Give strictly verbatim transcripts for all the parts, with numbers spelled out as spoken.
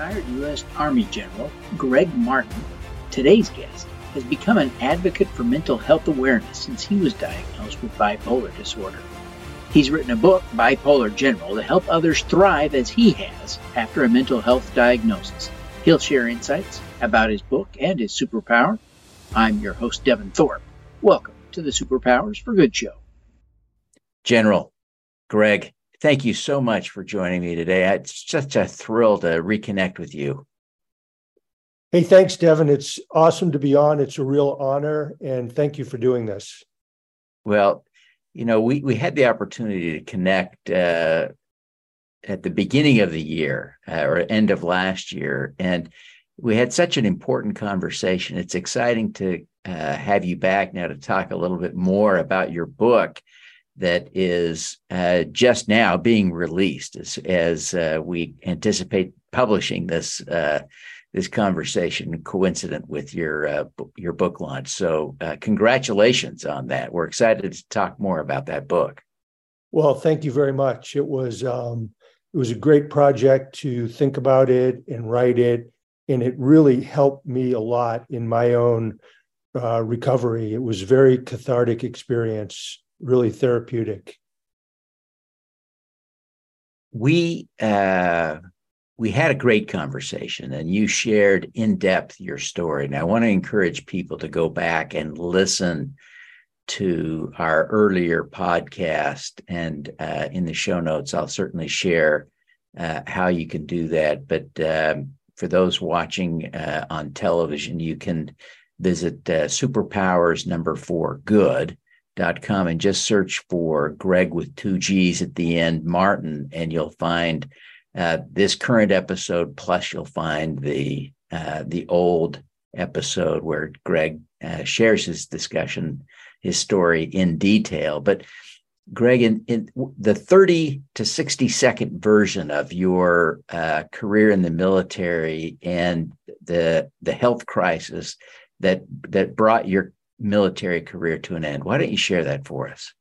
retired U S Army General Gregg Martin, today's guest, has become an advocate for mental health awareness since he was diagnosed with bipolar disorder. He's written a book, Bipolar General, to help others thrive as he has after a mental health diagnosis. He'll share insights about his book and his superpower. I'm your host, Devin Thorpe. Welcome to the Superpowers for Good show. General Gregg, thank you so much for joining me today. It's such a thrill to reconnect with you. Hey, thanks, Devin. It's awesome to be on. It's a real honor, and thank you for doing this. Well, you know, we, we had the opportunity to connect uh, at the beginning of the year uh, or end of last year, and we had such an important conversation. It's exciting to uh, have you back now to talk a little bit more about your book that is uh, just now being released as, as uh, we anticipate publishing this uh, this conversation coincident with your uh, b- your book launch. So uh, congratulations on that. We're excited to talk more about that book. Well, thank you very much. It was um, it was a great project to think about it and write it, and it really helped me a lot in my own uh, recovery. It was a very cathartic experience. Really therapeutic. We uh, we had a great conversation, and you shared in depth your story. And I want to encourage people to go back and listen to our earlier podcast. And uh, in the show notes, I'll certainly share uh, how you can do that. But um, for those watching uh, on television, you can visit uh, Superpowers Number Four Good. Dot com and just search for Gregg with two G's at the end, Martin, and you'll find uh, this current episode. Plus, you'll find the uh, the old episode where Gregg uh, shares his discussion, his story in detail. But Gregg, in, in the thirty to sixty second version of your uh, career in the military and the the health crisis that that brought your military career to an end. Why don't you share that for us?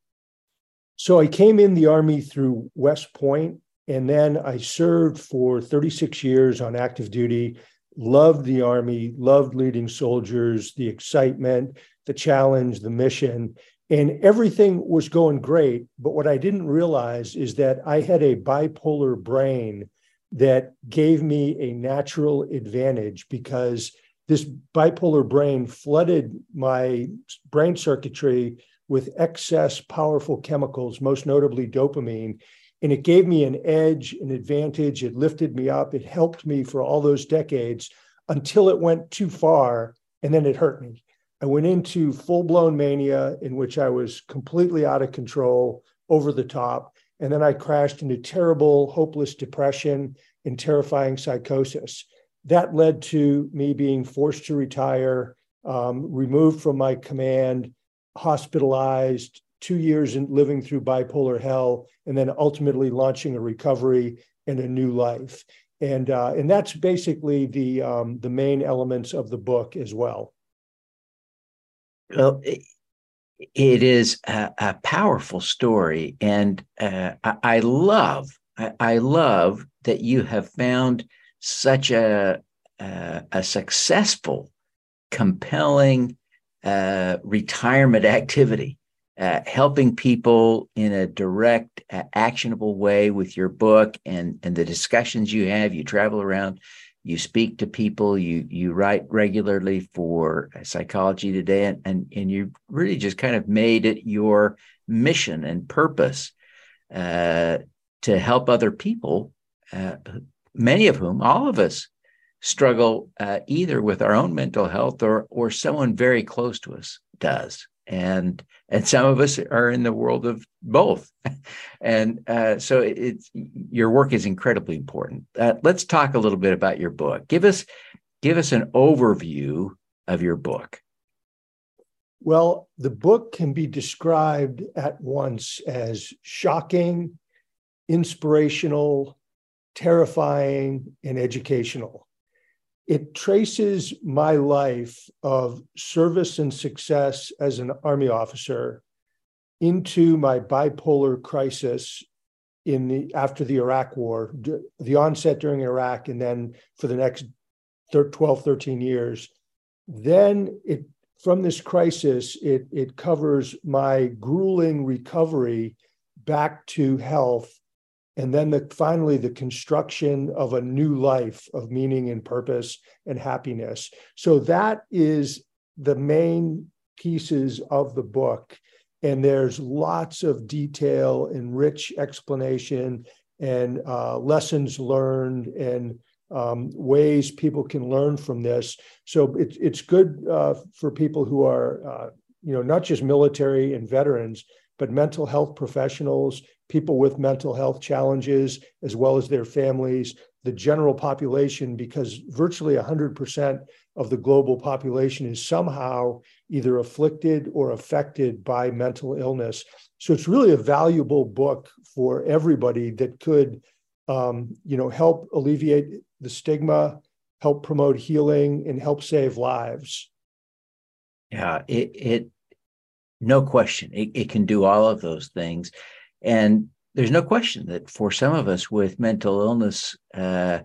So I came in the Army through West Point, and then I served for thirty-six years on active duty, loved the Army, loved leading soldiers, the excitement, the challenge, the mission, and everything was going great. But what I didn't realize is that I had a bipolar brain that gave me a natural advantage because this bipolar brain flooded my brain circuitry with excess powerful chemicals, most notably dopamine, and it gave me an edge, an advantage. It lifted me up. It helped me for all those decades until it went too far, and then it hurt me. I went into full-blown mania in which I was completely out of control, over the top, and then I crashed into terrible, hopeless depression and terrifying psychosis. That led to me being forced to retire, um, removed from my command, hospitalized, two years in living through bipolar hell, and then ultimately launching a recovery and a new life. And uh, and that's basically the um, the main elements of the book as well. Well, it, it is a, a powerful story, and uh, I, I love I, I love that you have found such a uh, a successful, compelling uh, retirement activity, uh, helping people in a direct, uh, actionable way with your book and, and the discussions you have. You travel around, you speak to people, you you write regularly for Psychology Today, and and, and you really just kind of made it your mission and purpose uh, to help other people, uh, many of whom, all of us, struggle uh, either with our own mental health or or someone very close to us does. And and some of us are in the world of both. And uh, so it's, your work is incredibly important. Uh, let's talk a little bit about your book. Give us, give us an overview of your book. Well, the book can be described at once as shocking, inspirational, terrifying, and educational. It traces my life of service and success as an Army officer into my bipolar crisis in the after the Iraq War, the onset during Iraq, and then for the next twelve, thirteen years. Then it from this crisis, it, it covers my grueling recovery back to health, and then the, finally the construction of a new life of meaning and purpose and happiness. So that is the main pieces of the book. And there's lots of detail and rich explanation and uh, lessons learned and um, ways people can learn from this. So it, it's good uh, for people who are, uh, you know, not just military and veterans, but mental health professionals, people with mental health challenges, as well as their families, the general population, because virtually one hundred percent of the global population is somehow either afflicted or affected by mental illness. So it's really a valuable book for everybody that could, um, you know, help alleviate the stigma, help promote healing, and help save lives. Yeah, it, it no question, it, it can do all of those things. And there's no question that for some of us with mental illness, uh,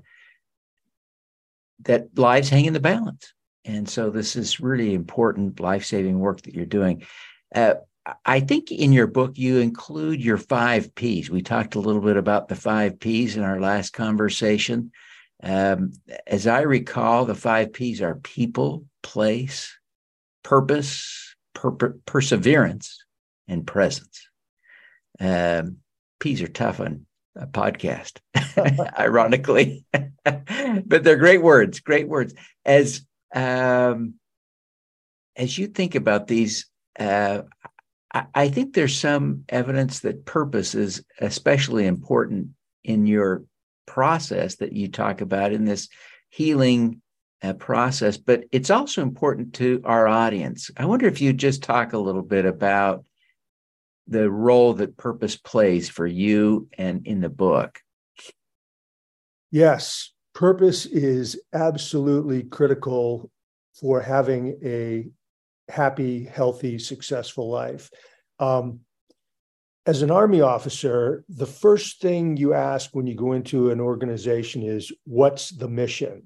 that lives hang in the balance. And so this is really important life-saving work that you're doing. Uh, I think in your book, you include your five Ps. We talked a little bit about the five Ps in our last conversation. Um, as I recall, the five Ps are people, place, purpose, per- per- perseverance, and presence. Um, P's are tough on a podcast, ironically, but they're great words, great words. As um, as you think about these, uh, I, I think there's some evidence that purpose is especially important in your process that you talk about in this healing uh, process, but it's also important to our audience. I wonder if you just talk a little bit about the role that purpose plays for you and in the book. Yes, purpose is absolutely critical for having a happy, healthy, successful life. Um, as an Army officer, the first thing you ask when you go into an organization is, what's the mission?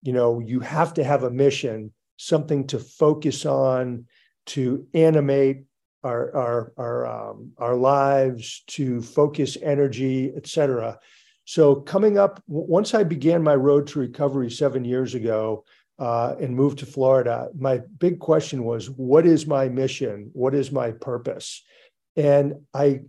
You know, you have to have a mission, something to focus on, to animate our our our um, our lives, to focus energy, et cetera. So coming up, once I began my road to recovery seven years ago uh, and moved to Florida, my big question was, what is my mission? What is my purpose? And I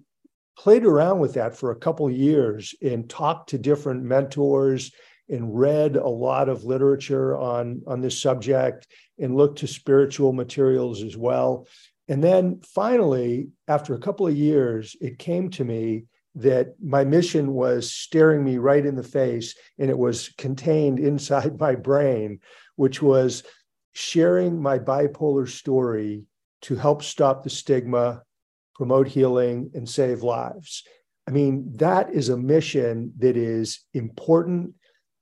played around with that for a couple of years and talked to different mentors and read a lot of literature on, on this subject and looked to spiritual materials as well. And then finally, after a couple of years, it came to me that my mission was staring me right in the face, and it was contained inside my brain, which was sharing my bipolar story to help stop the stigma, promote healing, and save lives. I mean, that is a mission that is important.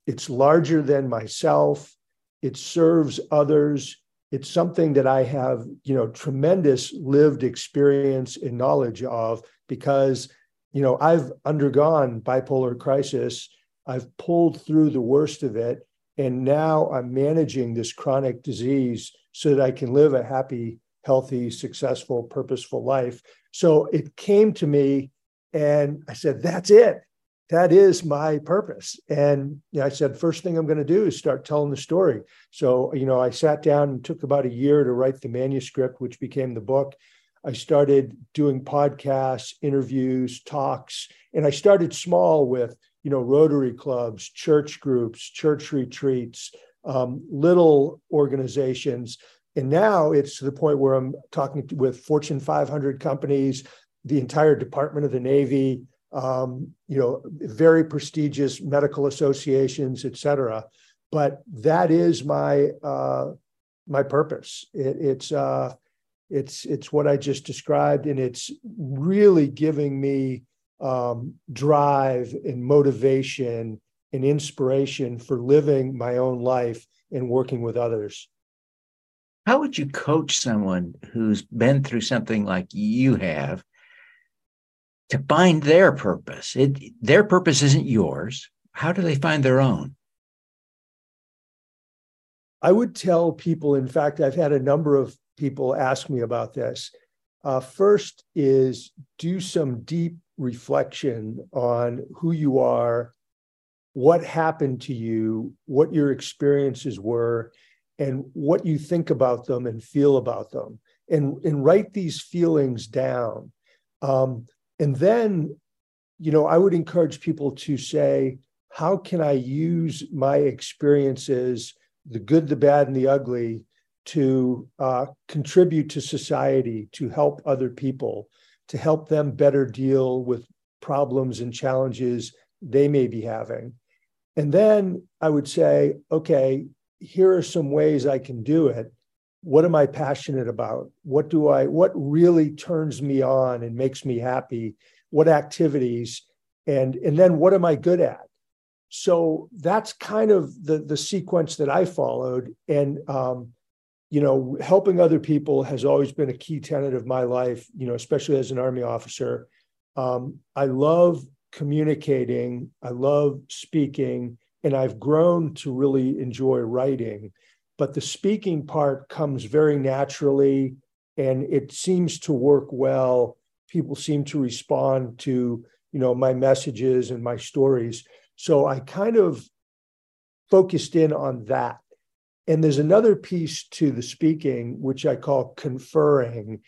It's larger than myself. It serves others. It's something that I have, you know, tremendous lived experience and knowledge of because, you know, I've undergone bipolar crisis. I've pulled through the worst of it. And now I'm managing this chronic disease so that I can live a happy, healthy, successful, purposeful life. So it came to me and I said, that's it. That is my purpose. And you know, I said, first thing I'm going to do is start telling the story. So, you know, I sat down and took about a year to write the manuscript, which became the book. I started doing podcasts, interviews, talks, and I started small with, you know, Rotary clubs, church groups, church retreats, um, little organizations. And now it's to the point where I'm talking with Fortune five hundred companies, the entire Department of the Navy, Um, you know, very prestigious medical associations, et cetera. But that is my uh, my purpose. It, it's uh, it's it's what I just described, and it's really giving me um, drive and motivation and inspiration for living my own life and working with others. How would you coach someone who's been through something like you have to find their purpose. It, their purpose isn't yours. How do they find their own? I would tell people, in fact, I've had a number of people ask me about this. Uh, first is do some deep reflection on who you are, what happened to you, what your experiences were, and what you think about them and feel about them, and, and write these feelings down. Um, and then, you know, I would encourage people to say, how can I use my experiences, the good, the bad, and the ugly, to uh, contribute to society, to help other people, to help them better deal with problems and challenges they may be having. And then I would say, okay, here are some ways I can do it. What am I passionate about? What do I, what really turns me on and makes me happy? What activities? And, and then what am I good at? So that's kind of the, the sequence that I followed. And, um, you know, helping other people has always been a key tenet of my life, you know, especially as an Army officer. Um, I love communicating. I love speaking. And I've grown to really enjoy writing. But the speaking part comes very naturally, and it seems to work well. People seem to respond to, you know, my messages and my stories. So I kind of focused in on that. And there's another piece to the speaking, which I call conferring.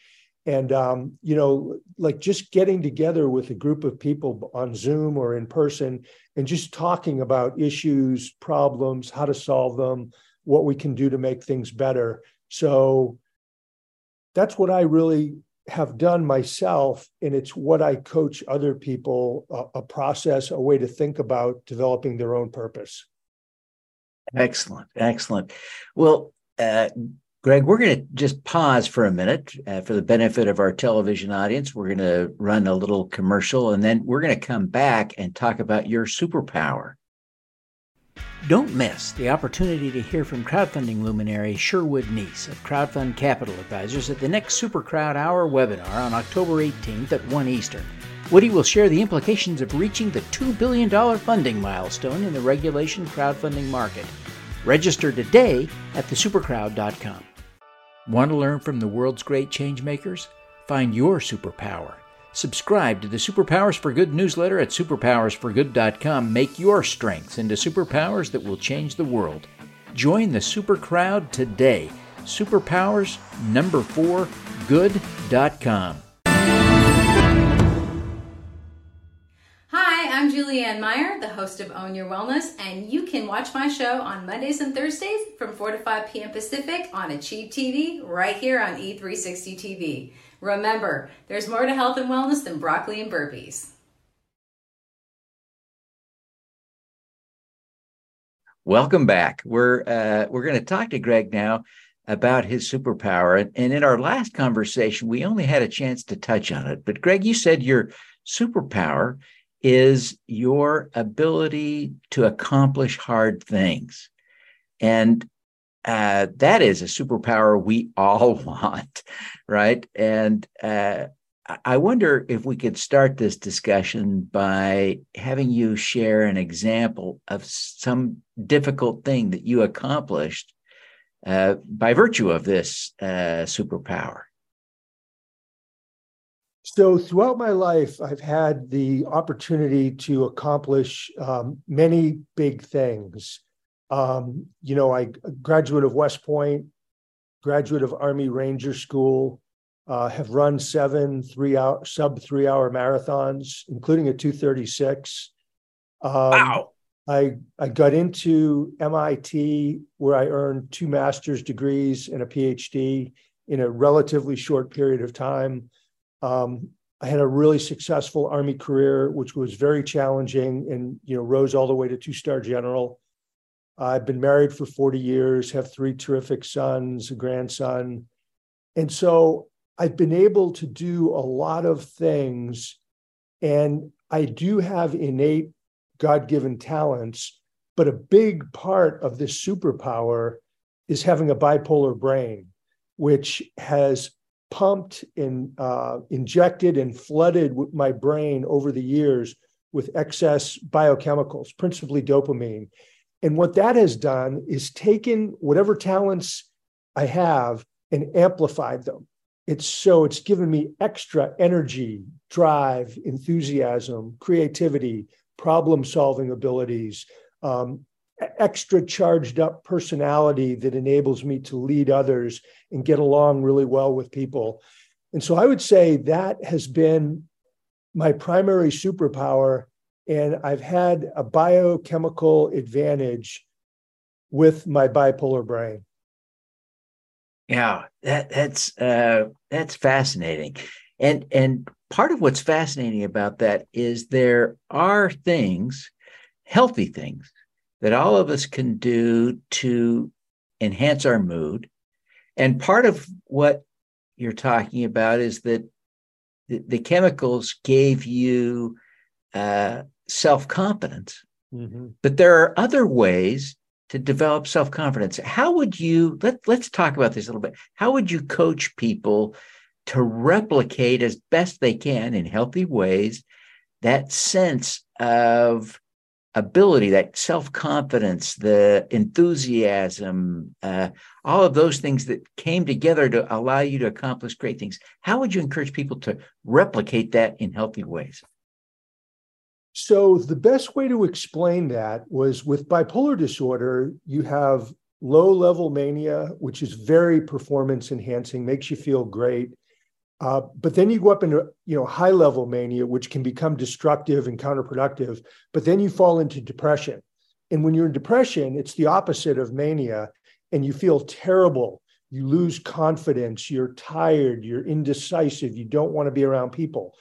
And, um, you know, like just getting together with a group of people on Zoom or in person and just talking about issues, problems, how to solve them, what we can do to make things better. So that's what I really have done myself. And it's what I coach other people, a, a process, a way to think about developing their own purpose. Excellent. Excellent. Well, uh, Gregg, we're going to just pause for a minute uh, for the benefit of our television audience. We're going to run a little commercial, and then we're going to come back and talk about your superpower. Don't miss the opportunity to hear from crowdfunding luminary Sherwood Neiss of Crowdfund Capital Advisors at the next Supercrowd Hour webinar on October eighteenth at one Eastern. Woody will share the implications of reaching the two billion dollars funding milestone in the regulation crowdfunding market. Register today at the supercrowd dot com. Want to learn from the world's great changemakers? Find your superpower. Subscribe to the Superpowers for Good newsletter at superpowers for good dot com. Make your strengths into superpowers that will change the world. Join the Supercrowd today. Superpowers number four, good dot com. Hi, I'm Julianne Meyer, the host of Own Your Wellness, and you can watch my show on Mondays and Thursdays from four to five p.m. Pacific on Achieve T V right here on E three sixty T V. Remember, there's more to health and wellness than broccoli and burpees. Welcome back. We're uh, we're going to talk to Gregg now about his superpower. And in our last conversation, we only had a chance to touch on it. But Gregg, you said your superpower is your ability to accomplish hard things. And uh, that is a superpower we all want, right? And uh, I wonder if we could start this discussion by having you share an example of some difficult thing that you accomplished uh, by virtue of this uh, superpower. So throughout my life, I've had the opportunity to accomplish um, many big things. Um, you know, I a graduate of West Point, graduate of Army Ranger School, uh, have run seven three-hour, sub three-hour marathons, including a two thirty-six. Um, wow! I I got into M I T, where I earned two master's degrees and a P H D in a relatively short period of time. Um, I had a really successful Army career, which was very challenging, and you know rose all the way to two-star general. Uh, I've been married for forty years, have three terrific sons, a grandson, and so I've been able to do a lot of things. And I do have innate God-given talents, but a big part of this superpower is having a bipolar brain, which has pumped and uh, injected and flooded with my brain over the years with excess biochemicals, principally dopamine. And what that has done is taken whatever talents I have and amplified them. It's so it's given me extra energy, drive, enthusiasm, creativity, problem-solving abilities, um, extra charged up personality that enables me to lead others and get along really well with people. And so I would say that has been my primary superpower. And I've had a biochemical advantage with my bipolar brain. Yeah, that, that's uh, that's fascinating. And, and part of what's fascinating about that is there are things, healthy things, that all of us can do to enhance our mood. And part of what you're talking about is that the, the chemicals gave you uh, self-confidence. Mm-hmm. But there are other ways to develop self-confidence. How would you, let, let's talk about this a little bit. How would you coach people to replicate as best they can in healthy ways that sense of ability, that self-confidence, the enthusiasm, uh, all of those things that came together to allow you to accomplish great things? How would you encourage people to replicate that in healthy ways? So the best way to explain that was with bipolar disorder, you have low-level mania, which is very performance-enhancing, makes you feel great. Uh, but then you go up into you know high-level mania, which can become destructive and counterproductive. But then you fall into depression. And when you're in depression, it's the opposite of mania, and you feel terrible. You lose confidence. You're tired. You're indecisive. You don't want to be around people.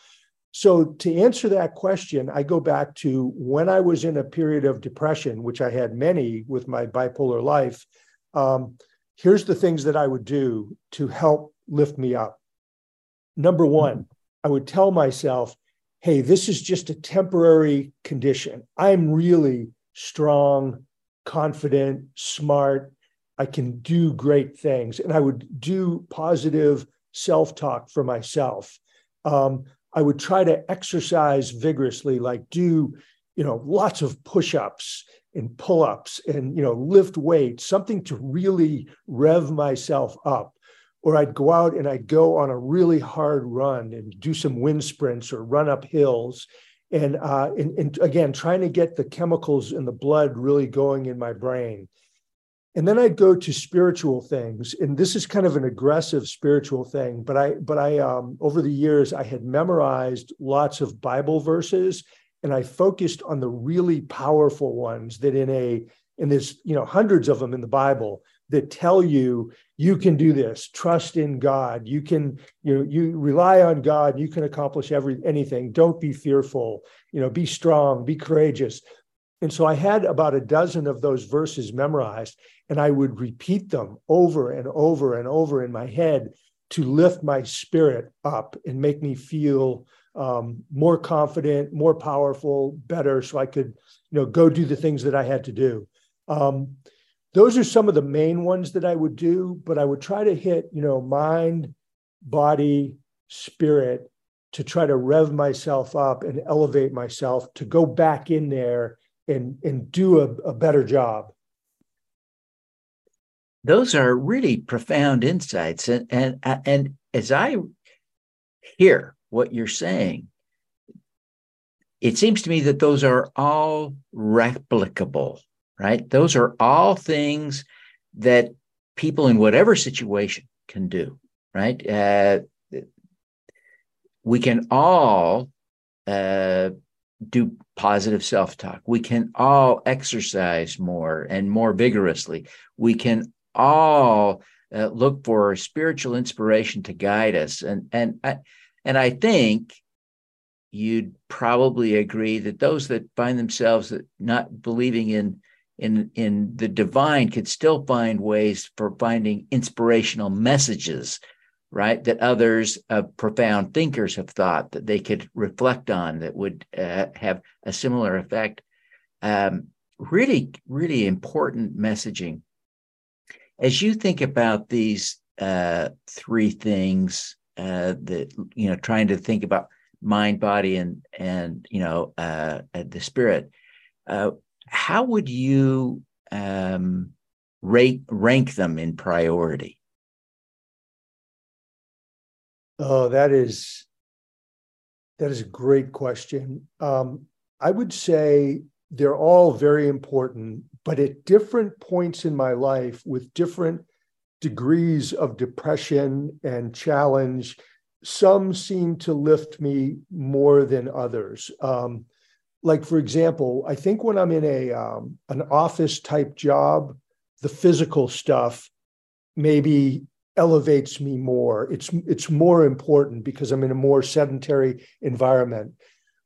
So to answer that question, I go back to when I was in a period of depression, which I had many with my bipolar life. Um, here's the things that I would do to help lift me up. Number one, I would tell myself, hey, this is just a temporary condition. I'm really strong, confident, smart. I can do great things. And I would do positive self-talk for myself. Um, I would try to exercise vigorously, like do, you know, lots of push-ups and pull-ups and, you know, lift weights, something to really rev myself up. Or I'd go out and I'd go on a really hard run and do some wind sprints or run up hills. And, uh, and, and again, trying to get the chemicals in the blood really going in my brain. And then I'd go to spiritual things, and this is kind of an aggressive spiritual thing. But I, but I, um, over the years, I had memorized lots of Bible verses, and I focused on the really powerful ones that in a, and there's you know hundreds of them in the Bible that tell you you can do this. Trust in God. You can, you know, you rely on God. You can accomplish every anything. Don't be fearful. You know, be strong. Be courageous. And so I had about a dozen of those verses memorized, and I would repeat them over and over and over in my head to lift my spirit up and make me feel um, more confident, more powerful, better, so I could, you know, go do the things that I had to do. Um, those are some of the main ones that I would do, but I would try to hit, you know, mind, body, spirit, to try to rev myself up and elevate myself to go back in there and, and do a, a better job. Those are really profound insights. And, and, and as I hear what you're saying, it seems to me that those are all replicable, right? Those are all things that people in whatever situation can do, right? Uh, we can all uh, do positive self-talk. We can all exercise more and more vigorously. We can all uh, look for spiritual inspiration to guide us. And and I, and I think you'd probably agree that those that find themselves not believing in in in the divine could still find ways for finding inspirational messages, right, that others uh, profound thinkers have thought that they could reflect on that would uh, have a similar effect. Um, really, really important messaging. As you think about these uh, three things uh, that, you know, trying to think about mind, body, and, and you know, uh, the spirit, uh, how would you um, rate, rank them in priority? Oh, that is, that is a great question. Um, I would say they're all very important, but at different points in my life with different degrees of depression and challenge, some seem to lift me more than others. Um, like, for example, I think when I'm in a um, an office type job, the physical stuff maybe elevates me more. It's, it's more important because I'm in a more sedentary environment.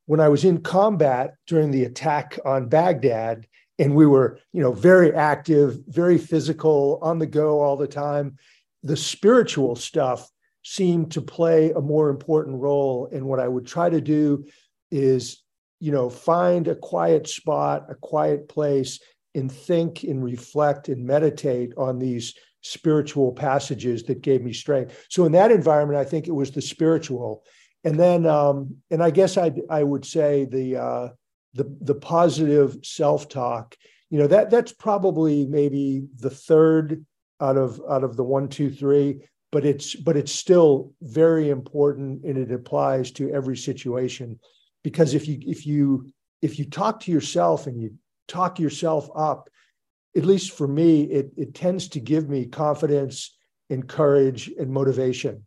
When I was in combat during the attack on Baghdad, and we were, you know, very active, very physical, on the go all the time, the spiritual stuff seemed to play a more important role. And what I would try to do is, you know, find a quiet spot, a quiet place, and think and reflect and meditate on these spiritual passages that gave me strength. So in that environment, I think it was the spiritual. And then, um, and I guess I I would say the uh, the the positive self-talk. You know, that that's probably maybe the third out of out of the one, two, three. But it's but it's still very important, and it applies to every situation, because if you if you if you talk to yourself and you talk yourself up, at least for me, it it tends to give me confidence, and courage, and motivation.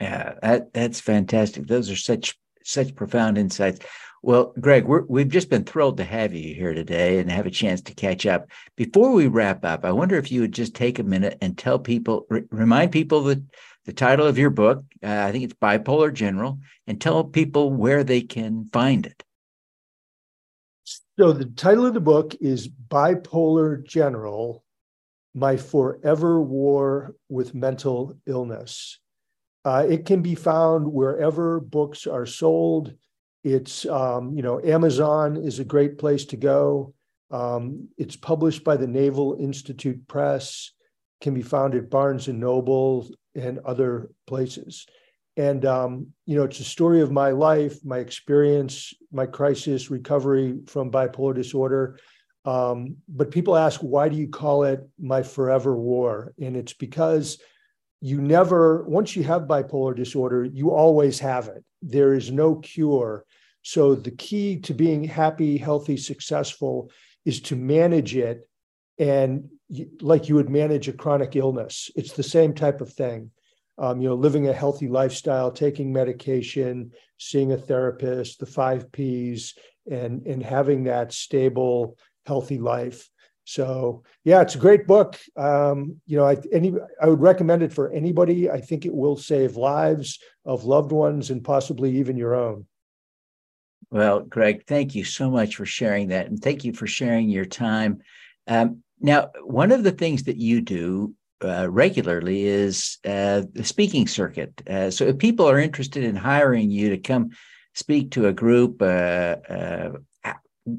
Yeah, that, that's fantastic. Those are such such profound insights. Well, Gregg, we're, we've just been thrilled to have you here today and have a chance to catch up. Before we wrap up, I wonder if you would just take a minute and tell people, re- remind people the, the title of your book. Uh, I think it's Bipolar General, and tell people where they can find it. So the title of the book is Bipolar General: My Forever War with Mental Illness. Uh, it can be found wherever books are sold. It's, um, you know, Amazon is a great place to go. Um, it's published by the Naval Institute Press, can be found at Barnes and Noble and other places. And, um, you know, it's a story of my life, my experience, my crisis, recovery from bipolar disorder. Um, but people ask, why do you call it My Forever War? And it's because you never, once you have bipolar disorder, you always have it. There is no cure. So the key to being happy, healthy, successful is to manage it, and you, like you would manage a chronic illness. It's the same type of thing. Um, you know, living a healthy lifestyle, taking medication, seeing a therapist, the five Ps, and, and having that stable, healthy life. So yeah, it's a great book. Um, you know, I, any, I would recommend it for anybody. I think it will save lives of loved ones and possibly even your own. Well, Gregg, thank you so much for sharing that, and thank you for sharing your time. Um, now, one of the things that you do uh, regularly is uh, the speaking circuit. Uh, so if people are interested in hiring you to come speak to a group, uh, uh,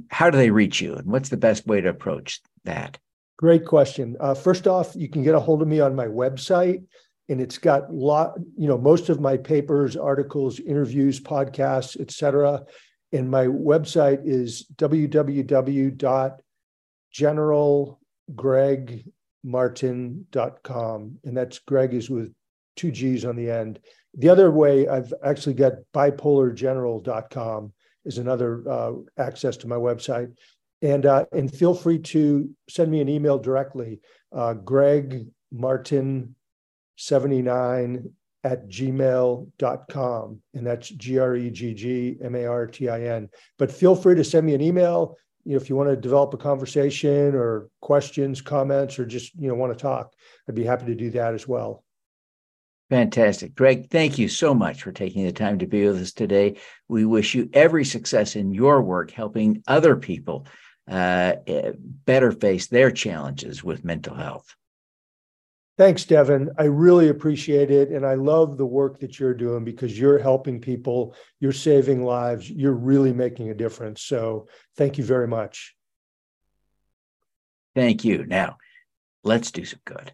how do they reach you, and what's the best way to approach that? Great question. Uh, first off, you can get a hold of me on my website, and it's got lot, you know, most of my papers, articles, interviews, podcasts, et cetera. And my website is w w w dot general greg martin dot com, and that's Greg is with two G's on the end. The other way, I've actually got bipolar general dot com is another uh, access to my website. And uh, and feel free to send me an email directly, uh, greg martin seventy nine at gmail dot com. And that's G R E G G M A R T I N. But feel free to send me an email, you know, if you want to develop a conversation or questions, comments, or just, you know, want to talk. I'd be happy to do that as well. Fantastic. Gregg, thank you so much for taking the time to be with us today. We wish you every success in your work helping other people uh, better face their challenges with mental health. Thanks, Devin. I really appreciate it. And I love the work that you're doing, because you're helping people, you're saving lives, you're really making a difference. So thank you very much. Thank you. Now, let's do some good.